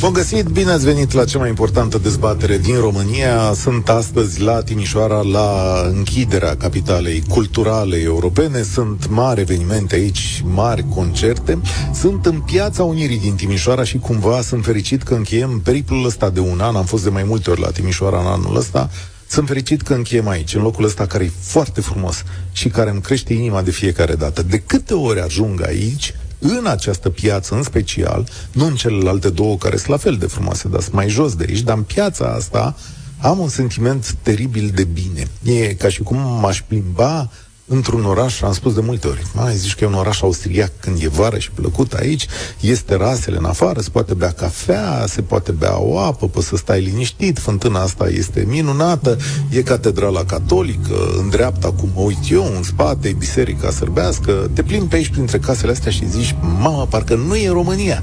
Bun găsit, bine ați venit la cea mai importantă dezbatere din România. Sunt astăzi la Timișoara, la închiderea capitalei culturale europene. Sunt mari evenimente aici, mari concerte. Sunt în Piața Unirii din Timișoara și cumva sunt fericit că încheiem periplul ăsta de un an. Am fost de mai multe ori la Timișoara în anul ăsta. Sunt fericit că încheiem aici, în locul ăsta care e foarte frumos și care îmi crește inima de fiecare dată. De câte ori ajung aici, în această piață în special, nu în celelalte două care sunt la fel de frumoase, dar sunt mai jos de aici, dar în piața asta am un sentiment teribil de bine. E ca și cum m-aș plimba într-un oraș, am spus de multe ori, mai zici că e un oraș austriac când e vară și plăcut aici, ies terasele în afară, se poate bea cafea, se poate bea o apă, poți să stai liniștit, fântâna asta este minunată, e catedrala catolică, în dreapta, cum mă uit eu, în spate, e biserica sârbească, te plimbi pe aici printre casele astea și zici, mamă, parcă nu e România.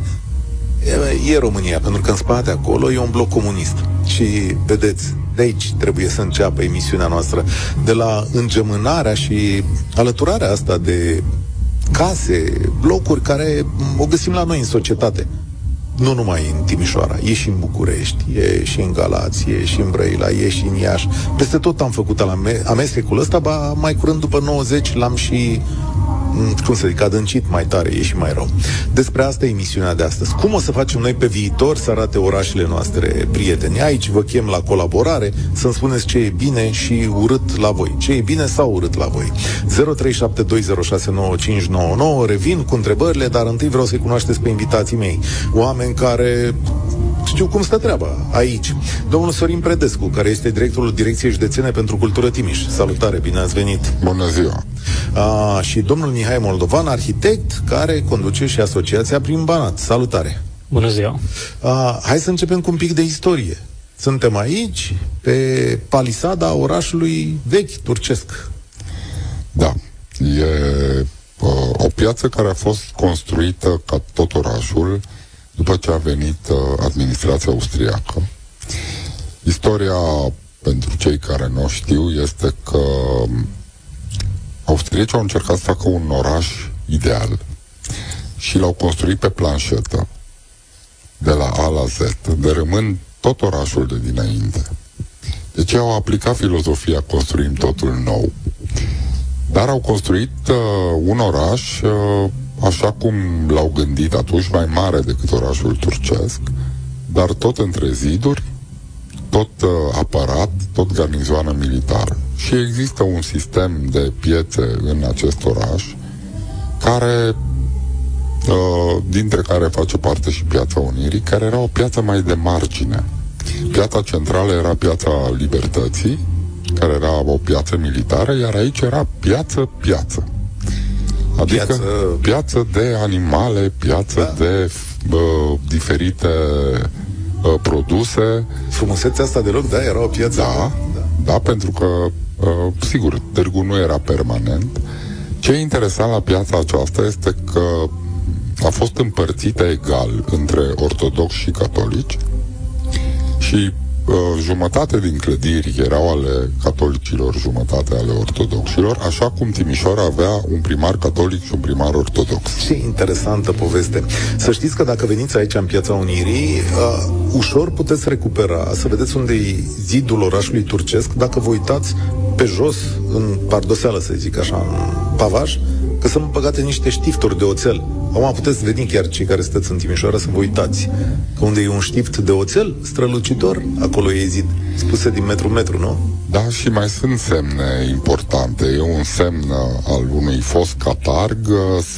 E România, pentru că în spate acolo e un bloc comunist. Și, vedeți, de aici trebuie să înceapă emisiunea noastră, de la îngemânarea și alăturarea asta de case, blocuri care o găsim la noi în societate. Nu numai în Timișoara, e și în București, e și în Galați, e și în Brăila, e și în Iași. Peste tot am făcut amestecul ăsta, ba mai curând după 90 l-am și, cum să zic, adâncit mai tare, e și mai rău. Despre asta e emisiunea de astăzi. Cum o să facem noi pe viitor să arate orașele noastre, prieteni? Aici vă chem la colaborare, să-mi spuneți ce e bine și urât la voi. Ce e bine sau urât la voi? 0372069599. Revin cu întrebările, dar întâi vreau să-i cunoașteți pe invitații mei. Oameni care știu cum stă treaba aici. Domnul Sorin Predescu, care este directorul Direcției Județene pentru Cultură Timiș. Salutare, bine ați venit! Bună ziua! Și domnul Mihai Moldovan, arhitect, care conduce și Asociația Prin Banat. Salutare! Bună ziua! Hai să începem cu un pic de istorie. Suntem aici, pe palisada orașului vechi, turcesc. Da, e o piață care a fost construită ca tot orașul după ce a venit administrația austriacă. Istoria, pentru cei care nu știu, este că austriecii au încercat să facă un oraș ideal și l-au construit pe planșetă, de la A la Z, de rămân tot orașul de dinainte. Deci au aplicat filozofia construim totul nou. Dar au construit un oraș așa cum l-au gândit atunci, mai mare decât orașul turcesc, dar tot între ziduri, tot aparat, tot garnizoană militară. Și există un sistem de piețe în acest oraș, care, dintre care face parte și Piața Unirii, care era o piață mai de margine. Piața centrală era Piața Libertății, care era o piață militară, iar aici era piață. Adică piață de animale, piață de diferite produse. Frumusețea asta deloc, da, era o piață. Da, pentru că, sigur, târgul nu era permanent. Ce e interesant la piața aceasta este că a fost împărțită egal între ortodoxi și catolici și jumătate din clădiri erau ale catolicilor, jumătate ale ortodoxilor, așa cum Timișoara avea un primar catolic și un primar ortodox. Ce interesantă poveste! Să știți că dacă veniți aici în Piața Unirii, ușor puteți recupera, să vedeți unde e zidul orașului turcesc, dacă vă uitați pe jos, în pardoseală, să zic așa, în pavaj, că sunt păcate niște știfturi de oțel. Acum puteți veni chiar cei care stăți în Timișoara să vă uitați că unde e un știft de oțel strălucitor, acolo e zid spuse din metru, nu? Da, și mai sunt semne importante. E un semn al unui fost catarg,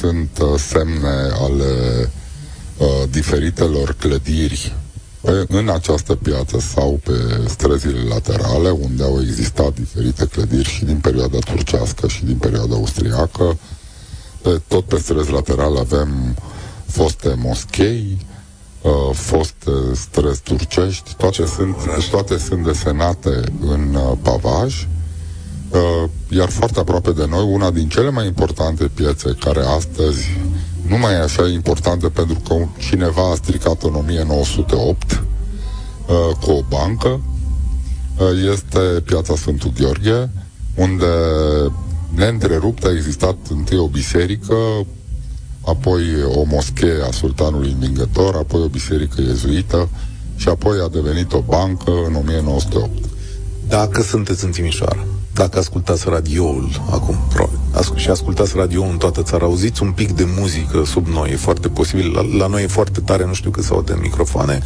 sunt semne ale diferitelor clădiri în această piață sau pe străzile laterale, unde au existat diferite clădiri și din perioada turcească și din perioada austriacă. Tot pe străzi laterale avem foste moschei, foste străzi turcești, toate sunt desenate în pavaj, iar foarte aproape de noi, una din cele mai importante piețe, care astăzi nu mai e așa importantă pentru că cineva a stricat în 1908 cu o bancă, este Piața Sfântul Gheorghe, unde neîntrerupt a existat întâi o biserică, apoi o moschee a sultanului Îndingător, apoi o biserică iezuită și apoi a devenit o bancă în 1908. Dacă sunteți în Timișoara, dacă ascultați radioul acum și ascultați radioul în toată țara, auziți un pic de muzică sub noi, e foarte posibil, la noi e foarte tare, nu știu că se aude în microfoane.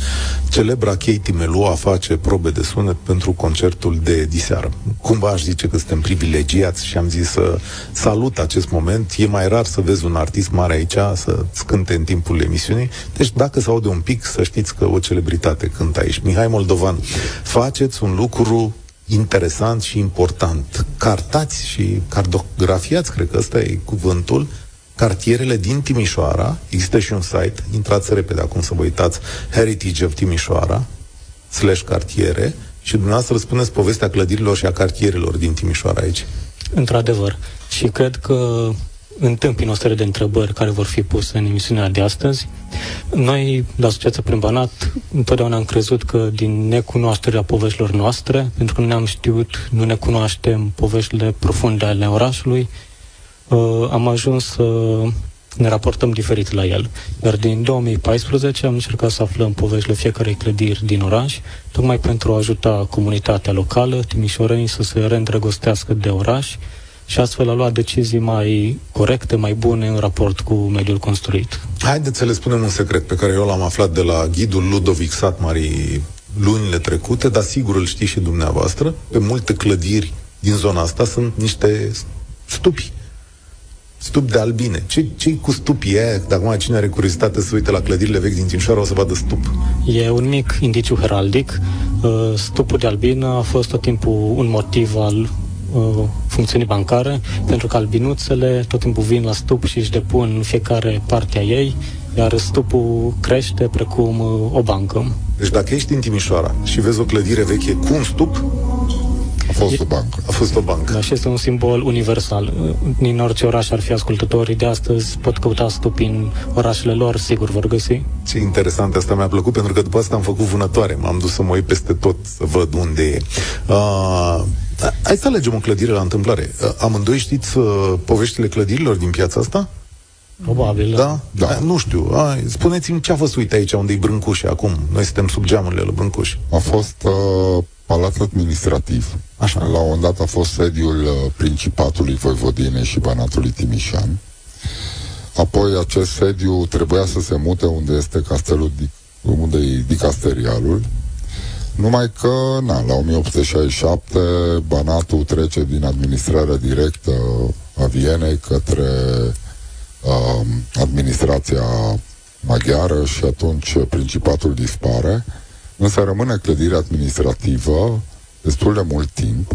Celebra Katie Melua face probe de sunet pentru concertul de diseară. Cumva aș zice că suntem privilegiați și am zis să salut acest moment. E mai rar să vezi un artist mare aici să-ți cânte în timpul emisiunii. Deci dacă se aude un pic, să știți că o celebritate cântă aici. Mihai Moldovan, faceți un lucru interesant și important. Cartați și cartografiați, cred că ăsta e cuvântul, cartierele din Timișoara. Există și un site, intrați repede acum să vă uitați, heritageoftimișoara.com/cartiere, și dumneavoastră spuneți povestea clădirilor și a cartierelor din Timișoara aici. Într-adevăr. Și cred că întâmpin o serie de întrebări care vor fi puse în emisiunea de astăzi. Noi, la Asociația Prin Banat, întotdeauna am crezut că din necunoașterea poveștilor noastre, pentru că nu ne-am știut, nu ne cunoaștem poveștile profunde ale orașului, am ajuns să ne raportăm diferit la el. Iar din 2014 am încercat să aflăm poveștile fiecarei clădiri din oraș, tocmai pentru a ajuta comunitatea locală, timișorenii, să se reîndrăgostească de oraș, și astfel a luat decizii mai corecte, mai bune în raport cu mediul construit. Haideți să le spunem un secret pe care eu l-am aflat de la ghidul Ludovic Satmarii lunile trecute, dar sigur îl știți și dumneavoastră. Pe multe clădiri din zona asta sunt niște stupi. Stup de albine. Ce-i cu stupii aia? Dacă mai cine are curiozitate să uite la clădirile vechi din Timișoara, o să vadă stup. E un mic indiciu heraldic. Stupul de albină a fost tot timpul un motiv al funcțiunii bancare, pentru că albinuțele tot timpul vin la stup și își depun fiecare parte a ei, iar stupul crește precum o bancă. Deci dacă ești în Timișoara și vezi o clădire veche cu un stup, a fost o bancă. Da, și este un simbol universal. Din orice oraș ar fi ascultătorii de astăzi, pot căuta stupi în orașele lor, sigur vor găsi. Ce interesant, asta mi-a plăcut, pentru că după asta am făcut vânătoare. M-am dus să mă uit peste tot, să văd unde e. Hai să alegem o clădire la întâmplare. Amândoi știți poveștile clădirilor din piața asta? Probabil. Da? Nu știu. Spuneți-mi ce a fost, uite aici, unde e Brâncuși acum. Noi suntem sub geamurile lui Brâncuși. A fost Palat Administrativ. Așa. La un dat a fost sediul Principatului Voivodinei și Banatului Timișan. Apoi acest sediu trebuia să se mute unde este castelul, unde e Dicasterialul. Numai că, la 1867, Banatul trece din administrarea directă a Vienei către administrația maghiară și atunci Principatul dispare, însă rămâne clădirea administrativă destul de mult timp.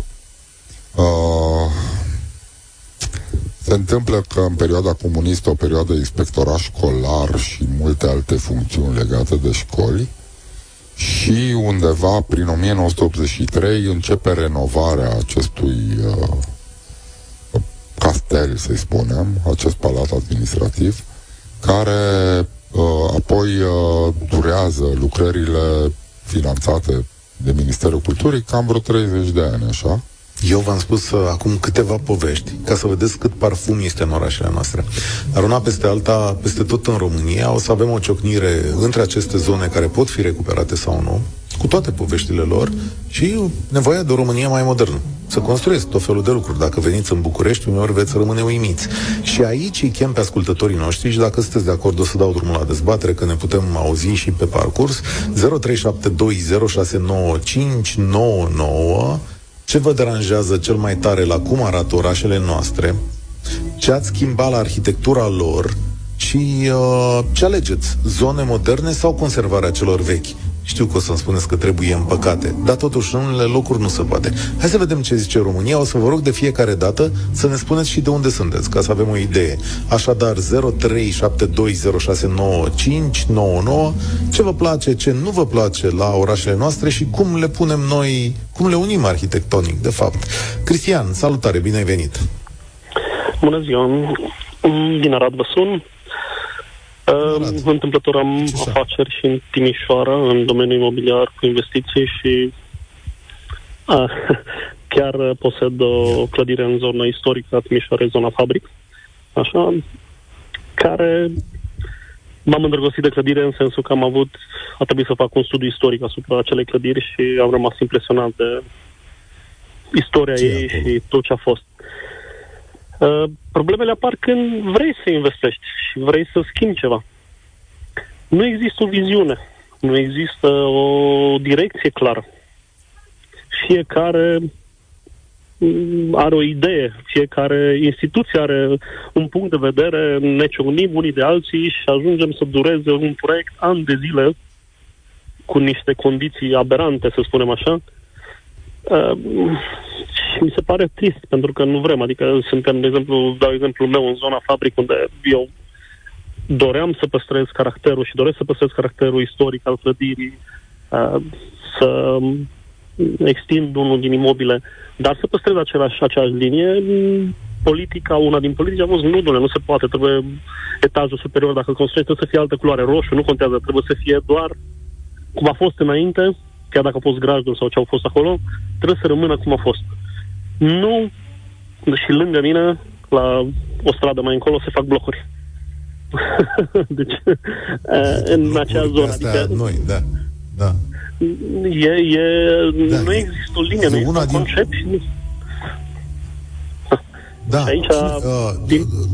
Se întâmplă că în perioada comunistă, o perioadă de inspectorat școlar și multe alte funcțiuni legate de școli, și undeva prin 1983 începe renovarea acestui castel, să-i spunem, acest palat administrativ, care apoi durează lucrările finanțate de Ministerul Culturii cam vreo 30 de ani, așa. Eu v-am spus acum câteva povești, ca să vedeți cât parfum este în orașele noastre. Dar una peste alta, peste tot în România, o să avem o ciocnire între aceste zone care pot fi recuperate sau nu, cu toate poveștile lor, și nevoia de o România mai modernă. Să construiesc tot felul de lucruri. Dacă veniți în București, uneori veți rămâne uimiți. Și aici îi chem pe ascultătorii noștri și dacă sunteți de acord, o să dau drumul la dezbatere, că ne putem auzi și pe parcurs. 0372069599. Ce vă deranjează cel mai tare la cum arată orașele noastre? Ce ați schimbat la arhitectura lor? Și ce alegeți? Zone moderne sau conservarea celor vechi? Știu că o să-mi spuneți că trebuie împăcate, dar totuși în unele locuri nu se poate. Hai să vedem ce zice România. O să vă rog de fiecare dată să ne spuneți și de unde sunteți, ca să avem o idee. Așadar, 0372069599. Ce vă place, ce nu vă place la orașele noastre și cum le punem noi, cum le unim arhitectonic, de fapt. Cristian, salutare, bine ai venit! Bună ziua! Din Arad vă sun. Întâmplător am afaceri și în Timișoara, în domeniul imobiliar, cu investiții, și Da, chiar posed o clădire în zona istorică a Timișoarei, zona Fabric, așa, care m-am îndrăgostit de clădire în sensul că am avut, a trebuit să fac un studiu istoric asupra acelei clădiri și am rămas impresionat de istoria ei și tot ce a fost. Problemele apar când vrei să investești și vrei să schimbi ceva. Nu există o viziune, nu există o direcție clară. Fiecare are o idee, fiecare instituție are un punct de vedere, ne ciocnim unii de alții și ajungem să dureze un proiect ani de zile cu niște condiții aberante, să spunem așa. Și mi se pare trist, pentru că nu vrem, adică suntem, de exemplu, dau exemplu meu în zona Fabric, unde eu doream să păstrez caracterul și doresc să păstrez caracterul istoric al clădirii, să extind unul din imobile, dar să păstrez aceeași linie. Politica, una din politici a fost, nu, domnule, nu se poate, trebuie etajul superior, dacă construiești, trebuie să fie altă culoare, roșu, nu contează, trebuie să fie doar cum a fost înainte, chiar dacă a fost grajdul sau ce au fost acolo, trebuie să rămână cum a fost. Nu, și lângă mine, la o stradă mai încolo, se fac blocuri. Deci, în acea zonă. Adică, noi, da, da. Da, nu există o linie, nu există un concept. Da, aici,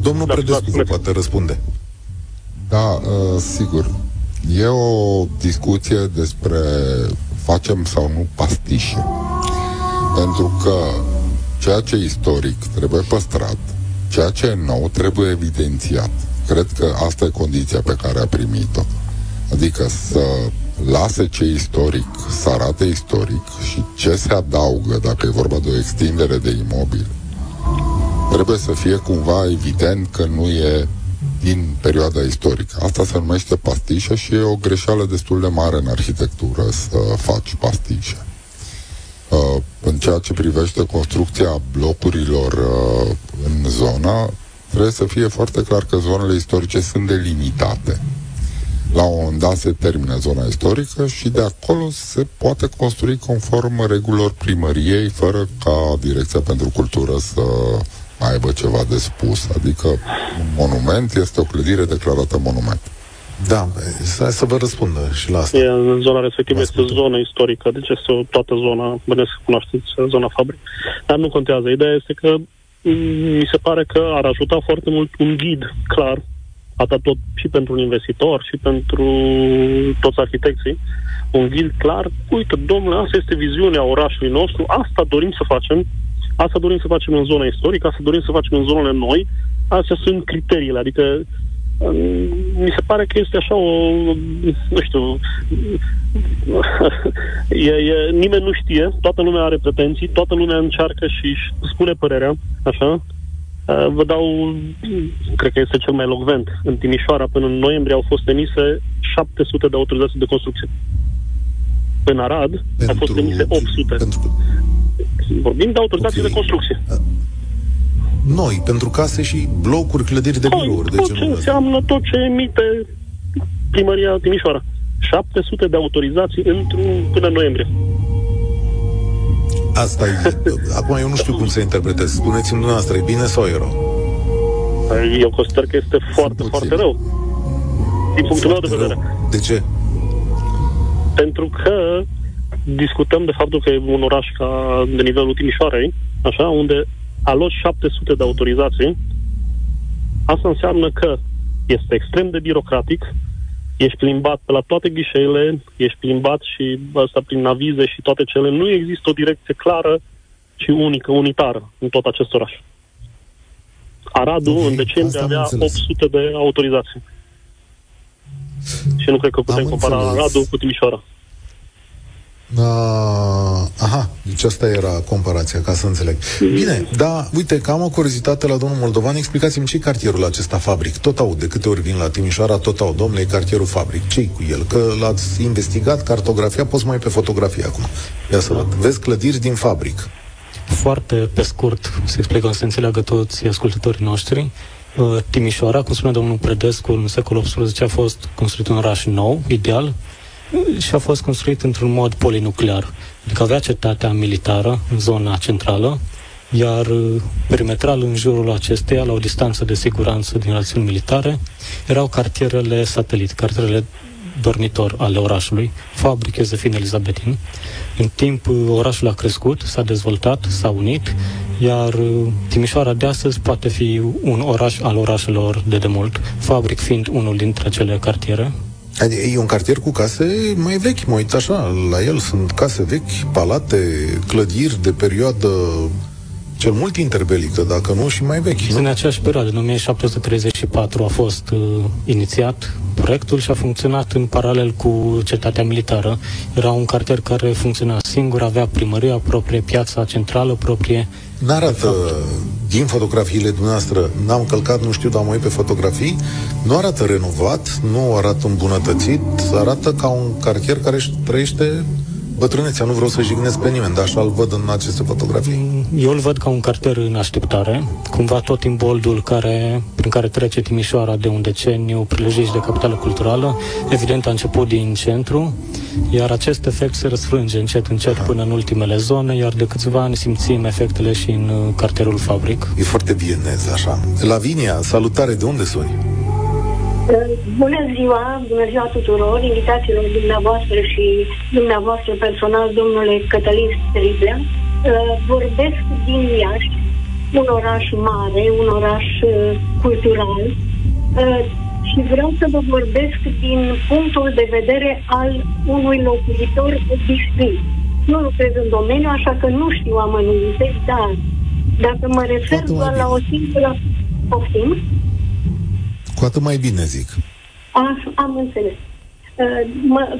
domnul Predescu poate răspunde. Da, sigur. E o discuție despre facem sau nu pastișe. Pentru că ceea ce e istoric trebuie păstrat, ceea ce e nou trebuie evidențiat. Cred că asta e condiția pe care a primit-o. Adică să lase ce istoric, să arate istoric și ce se adaugă, dacă e vorba de o extindere de imobil, trebuie să fie cumva evident că nu e din perioada istorică. Asta se numește pastișă și e o greșeală destul de mare în arhitectură să faci pastișe. În ceea ce privește construcția blocurilor în zonă, trebuie să fie foarte clar că zonele istorice sunt delimitate. La un moment dat se termină zona istorică și de acolo se poate construi conform regulilor primăriei, fără ca Direcția pentru Cultură să mai aibă ceva de spus. Adică un monument este o clădire declarată monument. Da, hai să vă răspund și la asta. E, zona respectivă este zonă istorică, deci este toată zona, bănesc că cunoașteți, zona Fabric, dar nu contează. Ideea este că mi se pare că ar ajuta foarte mult un ghid clar, atât tot și pentru un investitor și pentru toți arhitecții, un ghid clar, uite, domnule, asta este viziunea orașului nostru, asta dorim să facem, asta dorim să facem în zona istorică, asta dorim să facem în zonele noi, astea sunt criteriile, adică mi se pare că este așa o, nu știu, nimeni nu știe, toată lumea are pretenții, toată lumea încearcă și spune părerea, așa. Vă dau, cred că este cel mai elocvent, în Timișoara până în noiembrie au fost emise 700 de autorizații de construcție. În Arad au fost emise 800. Vorbim de autorizații de construcție. Noi, pentru case și blocuri, clădiri de birouri. Tot ce înseamnă, tot ce emite primăria Timișoara. 700 de autorizații până în noiembrie. Asta e. Acum eu nu știu cum să interpretez. Spuneți-mi dumneavoastră, e bine sau e rău? Eu consider că este foarte, foarte rău. Din punctul meu de vedere. De ce? Pentru că discutăm de faptul că e un oraș ca de nivelul Timișoarei, așa, unde aloci 700 de autorizații. Asta înseamnă că este extrem de birocratic, ești plimbat pe la toate ghișeile, ești plimbat și asta prin avize și toate cele. Nu există o direcție clară și unică, unitară în tot acest oraș. Aradul, okay, în decembrie avea 800 de autorizații. Și nu cred că putem compara Aradul cu Timișoara. Aha, deci asta era comparația, ca să înțeleg. Bine, dar uite că am o curiozitate la domnul Moldovan. Explicați-mi ce-i cartierul acesta Fabric? Tot aud, de câte ori vin la Timișoara, tot aud, domnule, e cartierul Fabric, ce-i cu el? Că l-ați investigat, cartografia, poți mai pe fotografie acum. Ia să văd, vezi clădiri din Fabric. Foarte pe scurt, se explică să înțeleagă toți ascultătorii noștri. Timișoara, cum spunea domnul Predescu, în secolul XVIII a fost construit un oraș nou, ideal, și a fost construit într-un mod polinuclear. Adică avea cetatea militară în zona centrală, iar perimetral în jurul acesteia, la o distanță de siguranță din rațiuni militare, erau cartierele satelit, cartierele dormitor ale orașului, Fabric, Iosefin, Elizabetin. În timp, orașul a crescut, s-a dezvoltat, s-a unit, iar Timișoara de astăzi poate fi un oraș al orașelor de demult, Fabric fiind unul dintre acele cartiere. Adică e un cartier cu case mai vechi, mă uit așa la el, sunt case vechi, palate, clădiri de perioadă cel mult interbelică, dacă nu și mai vechi. În aceeași perioadă, în 1734, a fost inițiat proiectul și a funcționat în paralel cu cetatea militară. Era un cartier care funcționa singur, avea primăria proprie, piața centrală proprie. N-arată, din fotografiile dumneavoastră, n-am călcat, nu știu, dar am uit pe fotografii, nu arată renovat, nu arată îmbunătățit, arată ca un cartier care își trăiește bătrânețea, nu vreau să jignesc pe nimeni, dar așa îl văd în aceste fotografii. Eu îl văd ca un cartier în așteptare, cumva tot imboldul prin care trece Timișoara de un deceniu, prilejuit de capitală culturală, evident a început din centru, iar acest efect se răsfrânge încet, încet până în ultimele zone, iar de câțiva ani simțim efectele și în cartierul Fabric. E foarte vienez, așa. Lavinia, salutare, de unde suni? Bună ziua tuturor, invitațiilor dumneavoastră și dumneavoastră personal, domnule Cătălin Striblea. Vorbesc din Iași, un oraș mare, un oraș cultural, și vreau să vă vorbesc din punctul de vedere al unui locuitor obișnuit. Nu lucrez în domeniu, așa că nu știu amănunte, dar dacă mă refer doar la o singură poftim, cu atât mai bine, zic. Am înțeles.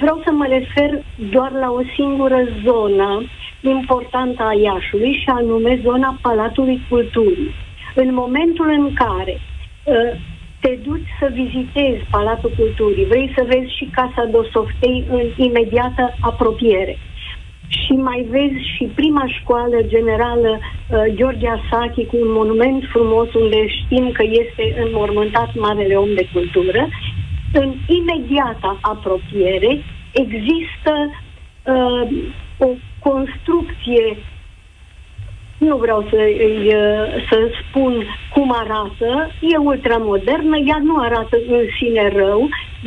Vreau să mă refer doar la o singură zonă importantă a Iașului, și anume zona Palatului Culturii. În momentul în care te duci să vizitezi Palatul Culturii, vrei să vezi și Casa Dosoftei în imediată apropiere și mai vezi și prima școală generală George Asachi, cu un monument frumos unde știm că este înmormântat marele om de cultură, în imediata apropiere există o construcție, nu vreau să spun cum arată, e ultramodernă, ea nu arată în sine rău,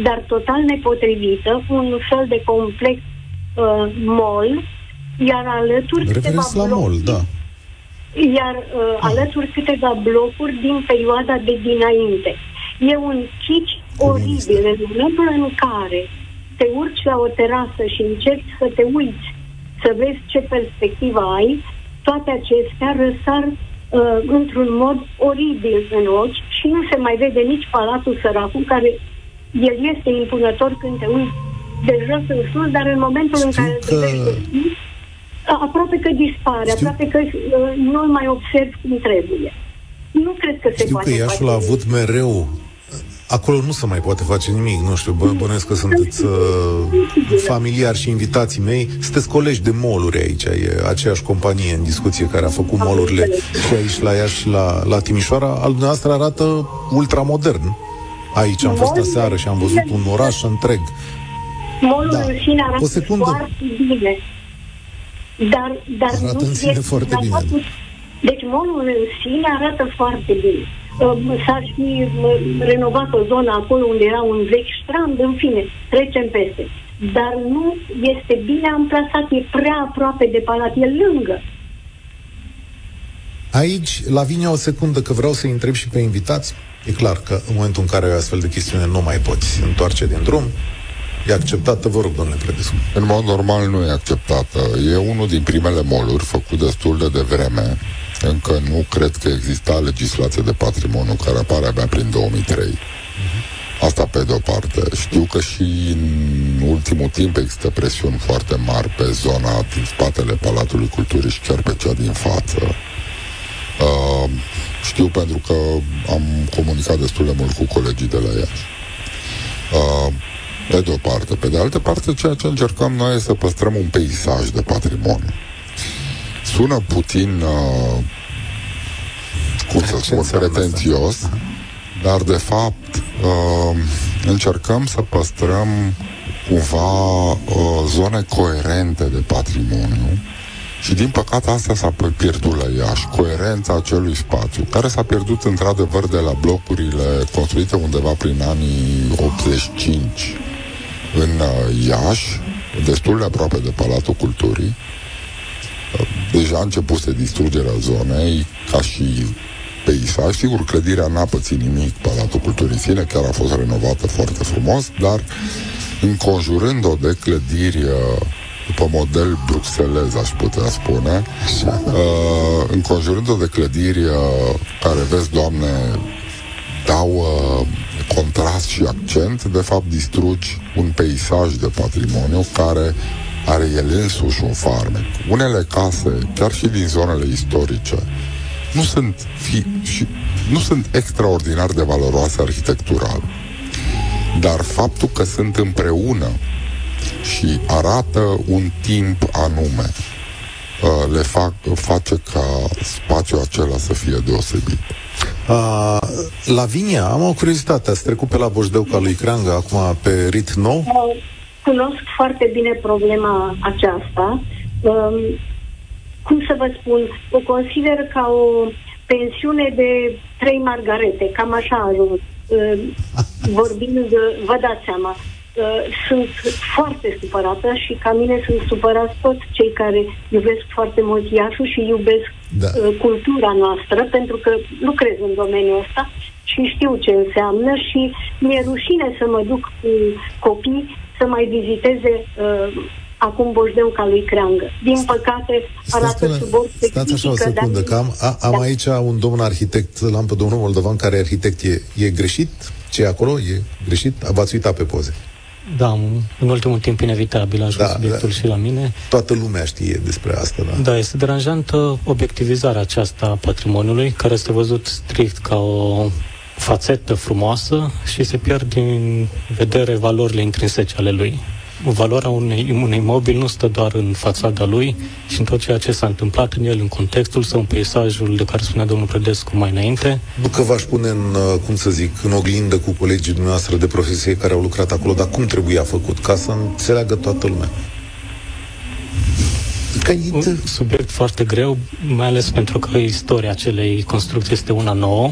dar total nepotrivită, un fel de complex mall, iar alături alături câteva blocuri din perioada de dinainte. E un chici oribil, în momentul în care te urci la o terasă și încerci să te uiți, să vezi ce perspectivă ai, toate acestea răsar într-un mod oribil în ochi și nu se mai vede nici Palatul Săracul, care el este impunător când te uiți de jos în sus, dar în momentul în care aproape că dispare, aproape că nu mai observ cum trebuie. Nu cred că se poate. Știu că Iașul a avut mereu, acolo nu se mai poate face nimic, nu știu, bănesc că sunteți familiari și invitații mei, sunteți colegi de mall-uri aici, e aceeași companie în discuție care a făcut mall-urile și aici la Iași și la Timișoara. Al dumneavoastră arată ultramodern. Aici am fost aseară și am văzut un oraș întreg. Molul în sine arată foarte bine. Dar arată nu este foarte bine. Deci molul în sine arată foarte bine. S-ar fi renovat o zonă acolo unde era un vechi strand, în fine, trecem peste. Dar nu este bine amplasat, e prea aproape de palat, e lângă. Aici, Lavinia, o secundă, că vreau să-i întreb și pe invitați. E clar că în momentul în care ai o astfel de chestiune nu mai poți întoarce din drum. E acceptată, vă rog, domnule Predescu. În mod normal nu e acceptată. E unul din primele mall-uri făcut destul de devreme. Încă nu cred că exista legislație de patrimoniu, care apare abia prin 2003. Asta pe de-o parte. Știu că și în ultimul timp există presiuni foarte mari pe zona din spatele Palatului Culturii și chiar pe cea din față. Știu pentru că am comunicat destul de mult cu colegii de la Iași. Pe de o parte. Pe de altă parte, ceea ce încercăm noi e să păstrăm un peisaj de patrimoniu. Sună puțin, cum să spun, pretențios, dar de fapt încercăm să păstrăm cumva zone coerente de patrimoniu și din păcate asta s-a pierdut la Iași, coerența acelui spațiu, care s-a pierdut într-adevăr de la blocurile construite undeva prin anii 85 în Iași, destul de aproape de Palatul Culturii. Deja a început să distrugerea zonei ca și peisaj. Sigur, clădirea n-a pățit nimic, Palatul Culturii sine, chiar a fost renovată foarte frumos, dar înconjurând-o de clădiri după model bruxelez, aș putea spune, înconjurând-o de clădiri care, vezi, Doamne, dau contrast și accent, de fapt distrugi un peisaj de patrimoniu care are el însuși un farmec. Unele case, chiar și din zonele istorice, nu sunt extraordinar de valoroase arhitectural, dar faptul că sunt împreună și arată un timp anume le face ca spațiul acela să fie deosebit. Lavinia, am o curiozitate, ați trecut pe la Bojdeuca lui Creangă, acum pe rit nou? Cunosc foarte bine problema aceasta. Cum să vă spun, o consider ca o pensiune de 3 margarete, cam așa a ajuns. Vorbind, vă dați seama, sunt foarte supărată și ca mine sunt supărați toți cei care iubesc foarte mult Iașul și iubesc cultura noastră, pentru că lucrez în domeniul ăsta și știu ce înseamnă și mi-e rușine să mă duc cu copii să mai viziteze acum Bojdeuca lui Creangă. Din păcate, arată sub o critică. Stați așa o secundă, că am aici un domn arhitect, l-am pe domnul Moldovan, care e arhitect. E greșit? Ce e acolo? E greșit? V-ați uitat pe poze? Da, în ultimul timp inevitabil a ajuns subiectul și la mine. Toată lumea știe despre asta, da? Da, este deranjantă obiectivizarea aceasta a patrimoniului, care este văzut strict ca o fațetă frumoasă și se pierd din vedere valorile intrinsece ale lui. Valoarea unui imobil nu stă doar în fațada lui și în tot ceea ce s-a întâmplat în el, în contextul sau în peisajul de care spunea domnul Predescu mai înainte. Nu că v-aș pune în, cum să zic, în oglindă cu colegii dumneavoastră de profesie care au lucrat acolo, dar cum trebuia făcut ca să înțeleagă toată lumea? Un subiect foarte greu, mai ales pentru că istoria acelei construcții este una nouă.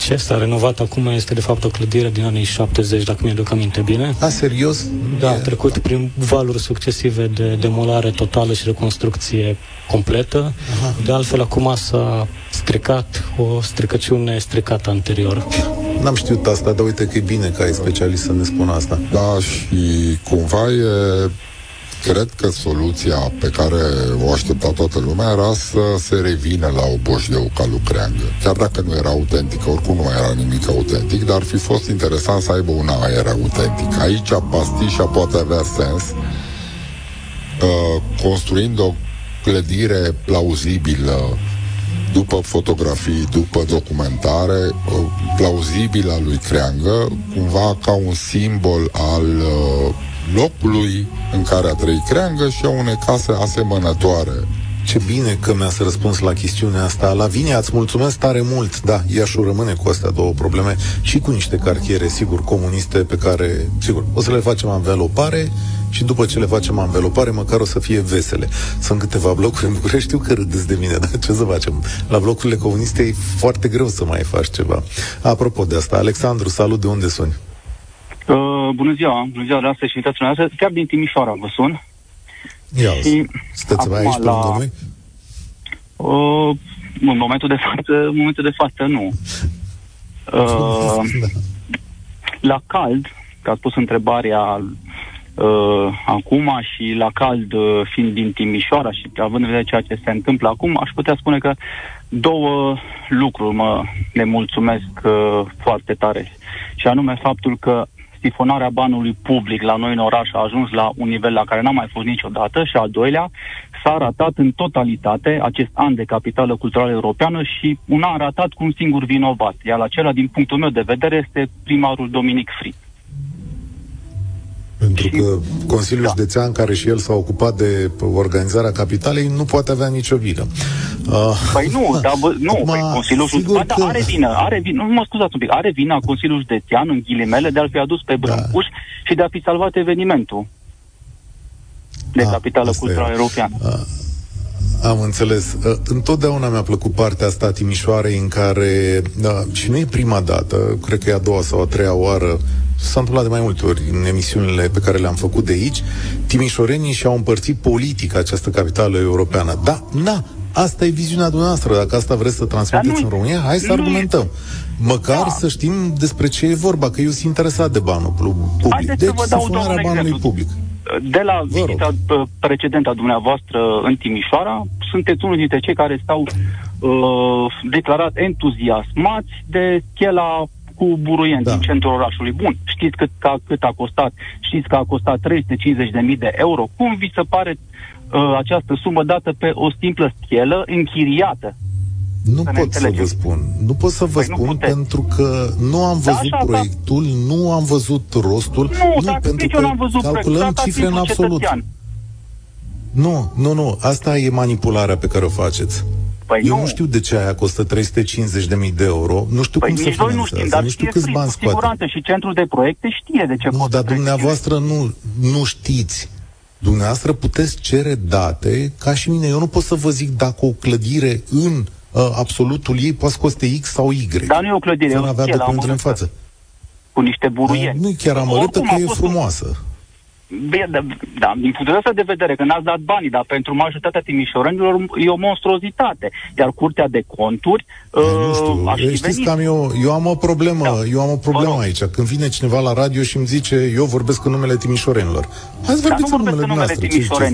Ce s-a renovat acum este de fapt o clădire din anii 70, dacă mi-aduc aminte bine. A, serios? Da, a trecut prin valuri succesive de demolare totală și reconstrucție completă. Aha. De altfel, acum s-a stricat o stricăciune stricată anterior. N-am știut asta, dar uite că e bine că ai specialist să ne spună asta. Da, și cumva cred că soluția pe care o aștepta toată lumea era să se revină la o Bojdeuca lui Creangă. Chiar dacă nu era autentică, oricum nu era nimic autentic, dar ar fi fost interesant să aibă un aer autentic. Aici pastișa poate avea sens, construind o clădire plauzibilă după fotografii, după documentare, plauzibilă a lui Creangă, cumva ca un simbol al locului în care a trăit Creangă și a unei case asemănătoare. Ce bine că mi-ați răspuns la chestiunea asta. Lavinia, îți mulțumesc tare mult. Da, Iașul rămâne cu astea două probleme și cu niște cartiere, sigur, comuniste, pe care, sigur, o să le facem anvelopare și după ce le facem anvelopare, măcar o să fie vesele. Sunt câteva blocuri în București, știu că râdeți de mine, dar ce să facem? La blocurile comuniste e foarte greu să mai faci ceva. Apropo de asta, Alexandru, salut, de unde suni? Bună ziua, de astăzi și invitația noastră, chiar din Timișoara vă sun. Ia, sunteți mai aici la... pe în momentul de față, nu. La cald, că ați pus întrebarea acum și la cald fiind din Timișoara și având în vedere ceea ce se întâmplă acum, aș putea spune că două lucruri le mulțumesc foarte tare. Și anume faptul că sifonarea banului public la noi în oraș a ajuns la un nivel la care n-a mai fost niciodată și al doilea, s-a ratat în totalitate acest an de capitală culturală europeană și un an ratat cu un singur vinovat, iar acela, din punctul meu de vedere, este primarul Dominic Fritz. Pentru că Consiliul Județean, care și el s-a ocupat de organizarea capitalei, nu poate avea nicio vină. Păi nu, dar nu, păi Consiliul Județean are vină, nu mă scuzați un pic, are vina Consiliul Județean, în ghilimele, de a-l fi adus pe Brâncuși și de a fi salvat evenimentul de capitală culturală europeană. Am înțeles. Întotdeauna mi-a plăcut partea asta a Timișoarei în care, și nu e prima dată, cred că e a doua sau a treia oară, s-a întâmplat de mai multe ori în emisiunile pe care le-am făcut de aici, timișorenii și-au împărțit politic această capitală europeană. Da, na, asta e viziunea dumneavoastră. Dacă asta vreți să transmiteți în România, hai să argumentăm. Măcar să știm despre ce e vorba, că eu sunt interesat de banul public. Haideți deci să funcționarea banului public. De la vizita precedentă a dumneavoastră în Timișoara, sunteți unul dintre cei care s-au declarat entuziasmați de chela cu buruieni din centrul orașului. Bun, știți cât a costat? Știți că a costat 350.000 de euro. Cum vi se pare această sumă dată pe o simplă schelă închiriată? Nu pot să vă spun. Nu pot să vă spun pentru că nu am văzut proiectul, nu am văzut rostul, nu pentru că calculăm cifre în absolut. Nu, asta e manipularea pe care o faceți. Eu nu știu de ce aia costă 350.000 de euro, nu știu cum se finanțează, nu știu câți bani scoate. Și centrul de proiecte știe de ce. Nu, dar dumneavoastră nu știți. Dumneavoastră puteți cere date ca și mine. Eu nu pot să vă zic dacă o clădire în absolutul ei poate coste X sau Y. Dar nu e o clădire, e o schelă în față. Cu niște buruieni. Nu e chiar amărâtă, că e frumoasă. Da, din punctul ăsta de vedere, că n-ați dat banii, dar pentru majoritatea timișorenilor e o monstruozitate. Iar Curtea de Conturi... Eu am o problemă, aici. Când vine cineva la radio și îmi zice eu vorbesc în numele timișorenilor. Ați vorbit în numele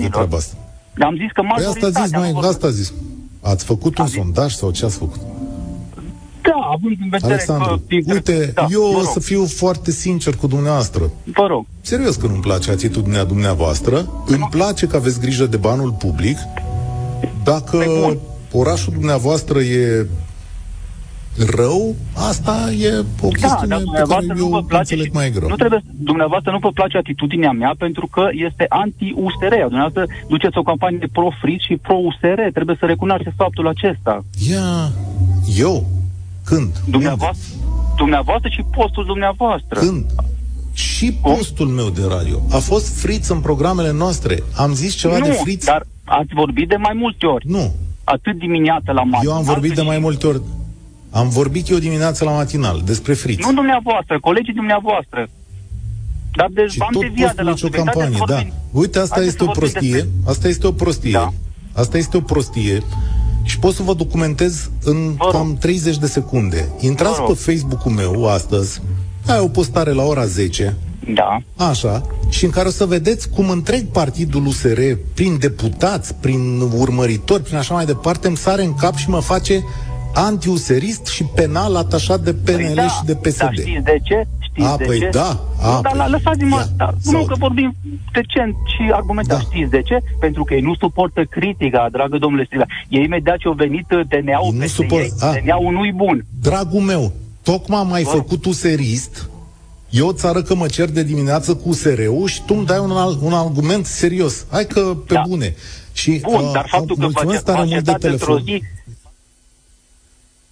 dumneavoastră. Dar am zis că majoritatea... Asta a zis. Ați făcut un sondaj sau ce ați făcut? Da, având în vedere Alexandru, că... Uite, eu o să fiu foarte sincer cu dumneavoastră. Vă rog. Serios că nu-mi place atitudinea dumneavoastră. Îmi place că aveți grijă de banul public. Dacă orașul dumneavoastră e rău, asta e o chestiune pe care eu înțeleg mai greu. Dumneavoastră nu vă place atitudinea mea pentru că este anti-USR. Dumneavoastră duceți o campanie pro-Frit și pro-USR. Trebuie să recunoașteți faptul acesta. Eu? Când? Dumneavoastră și postul dumneavoastră. Când? Și postul meu de radio. A fost Fritz în programele noastre. Am zis ceva de Fritz? Dar ați vorbit de mai multe ori. Nu. Atât dimineața la matinal. Eu am vorbit de mai multe ori. Am vorbit eu dimineața la matinal despre Fritz. Nu dumneavoastră, colegii dumneavoastră. Dar deci am deviat de la campanie, Uite, asta este o prostie. Și pot să vă documentez în cam 30 de secunde. Intrați pe Facebook-ul meu astăzi, ai o postare la ora 10, așa, și în care o să vedeți cum întreg partidul USR, prin deputați, prin urmăritori, prin așa mai departe, îmi sare în cap și mă face anti-userist și penal atașat de PNL și de PSD. Dar știți de ce? Lăsați-mă asta. Nu, că vorbim decent și argumentat. Știți de ce? Pentru că ei nu suportă critica, dragă domnule Striblea. Ei imediat ce au venit DNA-ul peste ei, DNA-ul nu-i bun. Dragul meu, tocmai m-ai făcut userist. Eu ți arăt că mă cer de dimineață cu USR-ul și tu îmi dai un argument serios. Hai că pe bune. Și, dar faptul că mulțumesc tare mult de telefon.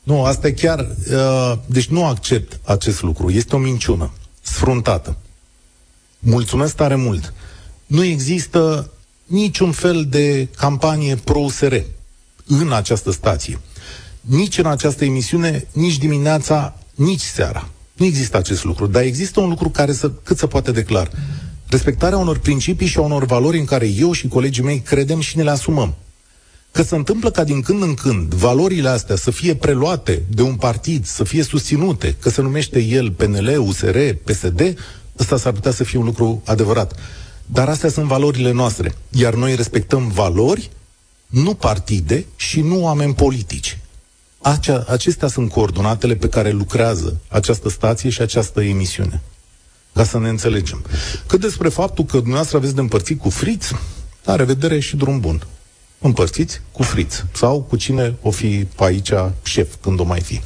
Nu, asta e chiar... deci nu accept acest lucru. Este o minciună sfruntată. Mulțumesc tare mult. Nu există niciun fel de campanie pro-USR în această stație. Nici în această emisiune, nici dimineața, nici seara. Nu există acest lucru. Dar există un lucru care cât se poate de clar. Respectarea unor principii și a unor valori în care eu și colegii mei credem și ne le asumăm. Că se întâmplă ca din când în când valorile astea să fie preluate de un partid, să fie susținute, că se numește el PNL, USR, PSD, ăsta s-ar putea să fie un lucru adevărat. Dar astea sunt valorile noastre, iar noi respectăm valori, nu partide și nu oameni politici. Acestea sunt coordonatele pe care lucrează această stație și această emisiune. Ca să ne înțelegem. Cât despre faptul că dumneavoastră aveți de împărțit cu Fritz, la revedere și drum bun. Împărțiți cu Fritz sau cu cine o fi pe aici șef, când o mai fi. 0372069599.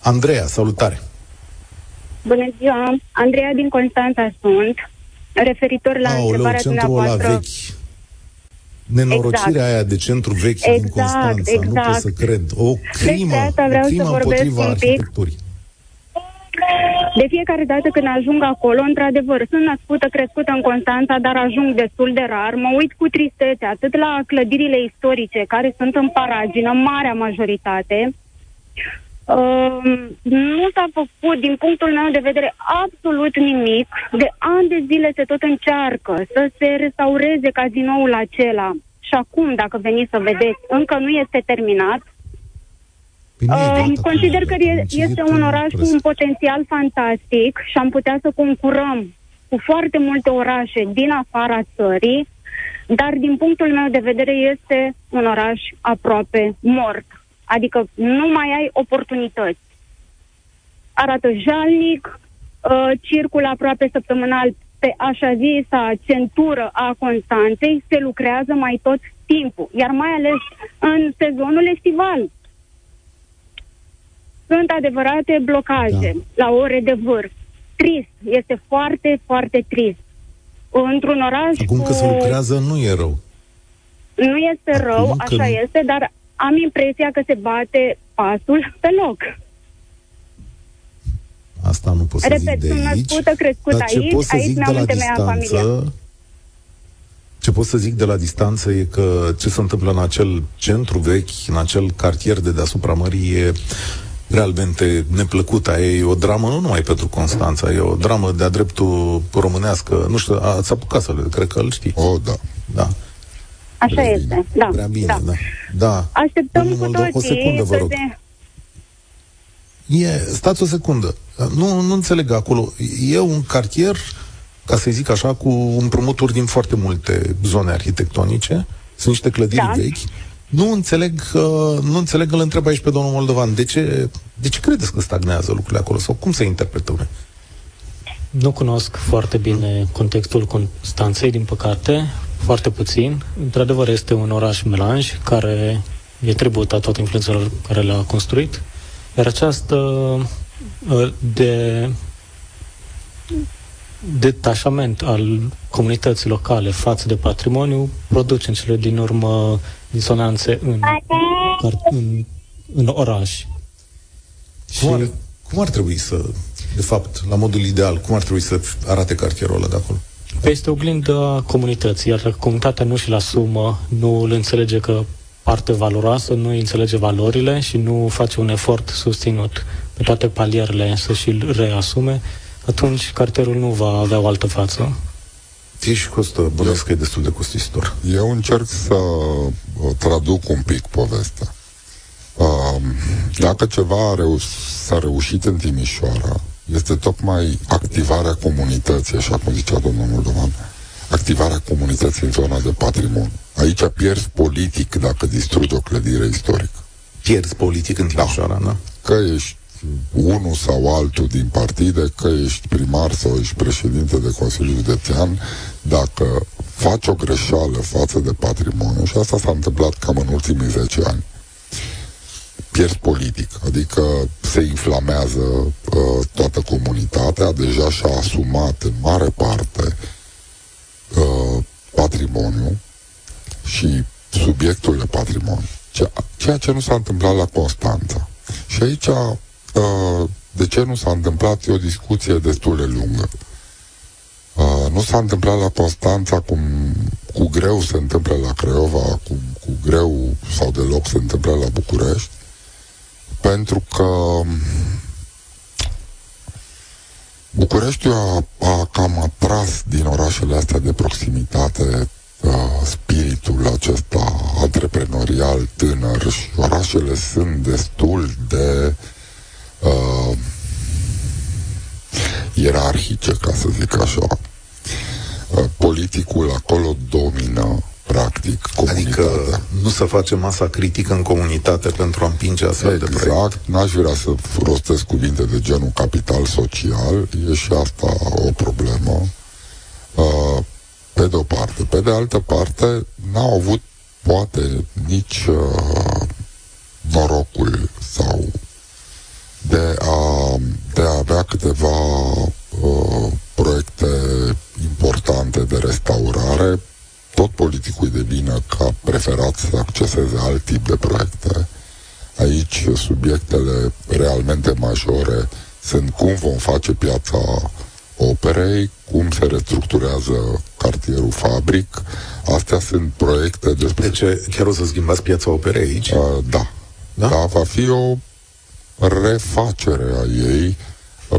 Andreea, salutare. Bună ziua, Andreea din Constanța sunt. Referitor la întrebarea dumneavoastră... vechi. Nenorocirea aia de centru vechi din Constanța. Exact. Nu pot să cred. O crimă, o crimă împotriva arhitecturii. De fiecare dată când ajung acolo, într-adevăr, sunt născută, crescută în Constanța, dar ajung destul de rar. Mă uit cu tristețe atât la clădirile istorice, care sunt în paragină, marea majoritate. Nu s-a făcut, din punctul meu de vedere, absolut nimic. De ani de zile se tot încearcă să se restaureze cazinoul acela. Și acum, dacă veniți să vedeți, încă nu este terminat. Consider că este un oraș cu un potențial fantastic și am putea să concurăm cu foarte multe orașe din afara țării, dar din punctul meu de vedere este un oraș aproape mort. Adică nu mai ai oportunități. Arată jalnic, circul aproape săptămânal pe așa zisa centură a Constanței se lucrează mai tot timpul, iar mai ales în sezonul estival. Sunt adevărate blocaje la ore de vârf. Trist. Este foarte, foarte trist. Într-un oraș acum că se lucrează nu e rău. Nu este acum rău, așa este, dar am impresia că se bate pasul pe loc. Asta nu pot să zic de aici. Născută, crescută aici, aici mi-am întemeiat familia. Ce pot să zic de la distanță e că ce se întâmplă în acel centru vechi, în acel cartier de deasupra mării e realmente neplăcută. E o dramă nu numai pentru Constanța, e o dramă de-a dreptul românească. Nu știu, ați apucat să le, cred că îl știi. Oh, da. Da. Așa prea este, bine. Da. Prea bine, da. Da. Așteptăm cu toții o secundă, vă rog. Stați o secundă. Nu înțeleg acolo. E un cartier, ca să zic așa, cu împrumuturi din foarte multe zone arhitectonice. Sunt niște clădiri vechi. Nu înțeleg, îl întreb aici pe domnul Moldovan. De ce credeți că stagnează lucrurile acolo? Sau cum se interpretă? Nu cunosc foarte bine contextul Constanței, din păcate, foarte puțin. Într-adevăr, este un oraș melanj care e tribut a toate influențelor care le-a construit. Iar această detașament al comunității locale față de patrimoniu produce în cele din urmă disonanțe în oraș. Cum ar trebui să, de fapt, la modul ideal, cum ar trebui să arate cartierul ăla de acolo? Este oglinda comunității, iar dacă comunitatea nu și-l asumă, nu îl înțelege că parte valoroasă, nu îi înțelege valorile și nu face un efort susținut pe toate palierele să și-l reasume, atunci cartierul nu va avea o altă față. Și costă, bănesc că e destul de costisitor. Eu încerc să traduc un pic povestea. Dacă ceva s-a reușit în Timișoara, este tocmai activarea comunității, așa cum zicea domnul Moldovan, activarea comunității în zona de patrimoniu. Aici pierzi politic dacă distrugi o clădire istorică. Pierzi politic în Timișoara, da? Că ești unul sau altul din partide, că ești primar sau ești președinte de Consiliul Județean, dacă faci o greșeală față de patrimoniu, și asta s-a întâmplat cam în ultimii 10 ani, pierzi politic, adică se inflamează toată comunitatea, deja și-a asumat în mare parte patrimoniul și subiectul de patrimoniu, ceea ce nu s-a întâmplat la Constanța. Și aici, de ce nu s-a întâmplat, e o discuție destul de lungă. Nu s-a întâmplat la Constanța cum cu greu se întâmplă la Craiova, cum cu greu sau deloc se întâmplă la București, pentru că Bucureștiul a cam atras din orașele astea de proximitate spiritul acesta antreprenorial tânăr și orașele sunt destul de ierarhice, ca să zic așa. Politicul acolo domină practic comunitatea. Adică nu să facem masa critică în comunitate pentru a împinge astfel de proiect. Exact, n-aș vrea să rostesc cuvinte de genul capital social, e și asta o problemă. Pe de o parte. Pe de altă parte, n-au avut poate nici norocul sau de a avea câteva proiecte importante de restaurare, tot politicul de bine că a preferat să acceseze alt tip de proiecte. Aici subiectele realmente majore sunt cum vom face Piața Operei, cum se restructurează cartierul Fabric. Astea sunt proiecte despre... Deci chiar o să schimbați Piața Operei aici? Da. Dar va fi o refacere a ei.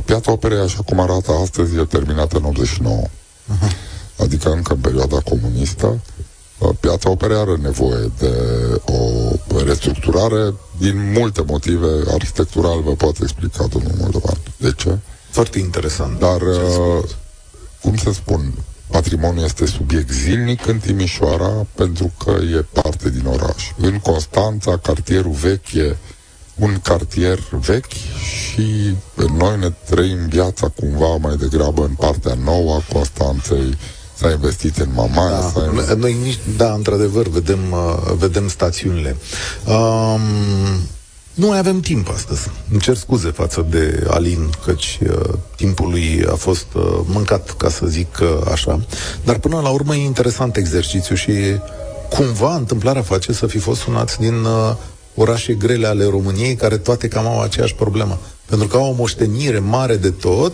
Piața Operei, așa cum arată astăzi, e terminată în 89. Adică încă în perioada comunistă. Piața Operei are nevoie de o restructurare din multe motive. Arhitectural vă poate explica domnul Moldovan de ce. Foarte interesant. Dar, cum să spun, patrimoniul este subiect zilnic în Timișoara pentru că e parte din oraș. În Constanța, cartierul vechi e un cartier vechi și noi ne trăim viața cumva mai degrabă în partea nouă a Constanței. S-a investit în Mamaia, Noi nici, într-adevăr, vedem stațiunile. Nu mai avem timp astăzi. Îmi cer scuze față de Alin, căci timpul lui a fost mâncat, ca să zic așa. Dar până la urmă e interesant exercițiu și cumva întâmplarea face să fi fost sunați din orașe grele ale României, care toate cam au aceeași problemă. Pentru că au o moștenire mare de tot,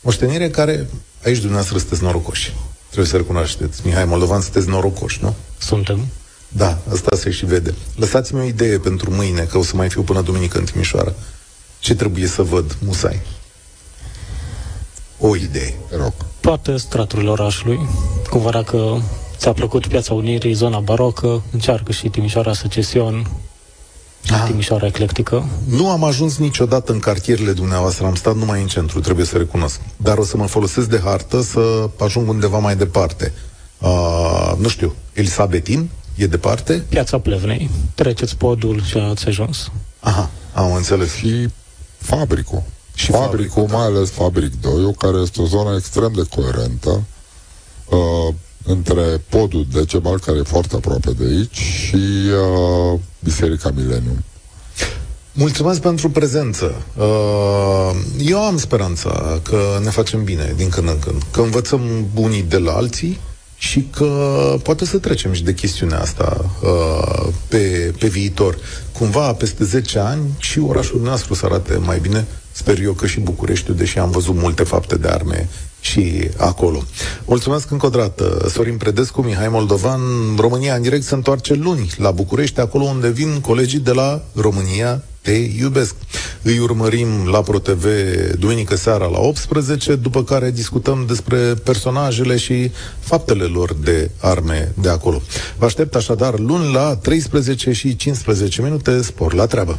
moștenire care... Aici dumneavoastră sunteți norocoși. Trebuie să recunoașteți. Mihai Moldovan, sunteți norocoși, nu? Suntem. Da, asta se și vede. Lăsați-mi o idee pentru mâine, că o să mai fiu până duminică în Timișoara. Ce trebuie să văd, musai? O idee. Rog. Toate straturile orașului. Cumva dacă ți-a plăcut Piața Unirii, zona barocă, încearcă și Timișoara Secesion, Timișoara eclectică. Nu am ajuns niciodată în cartierele dumneavoastră, am stat numai în centru, trebuie să recunosc. Dar o să mă folosesc de hartă să ajung undeva mai departe. Nu știu, Elizabetin e departe? Piața Plevnei. Treceți podul și ați ajuns. Am înțeles. Și Fabricul. Și Fabricul, mai ales Fabric 2, care este o zonă extrem de coerentă între Podul Decebal, care e foarte aproape de aici, și Biserica Milenium. Mulțumesc pentru prezență. Eu am speranța că ne facem bine din când în când, că învățăm unii de la alții și că poate să trecem și de chestiunea asta pe viitor. Cumva, peste 10 ani, și orașul nostru să arate mai bine. Sper eu că și Bucureștiul, deși am văzut multe fapte de arme și acolo. Mulțumesc încă o dată. Sorin Predescu, Mihai Moldovan, România în direct se întoarce luni la București, acolo unde vin colegii de la România Te Iubesc. Îi urmărim la Pro TV duminică seara la 18, după care discutăm despre personajele și faptele lor de arme de acolo. Vă aștept așadar luni la 13:15. Spor la treabă!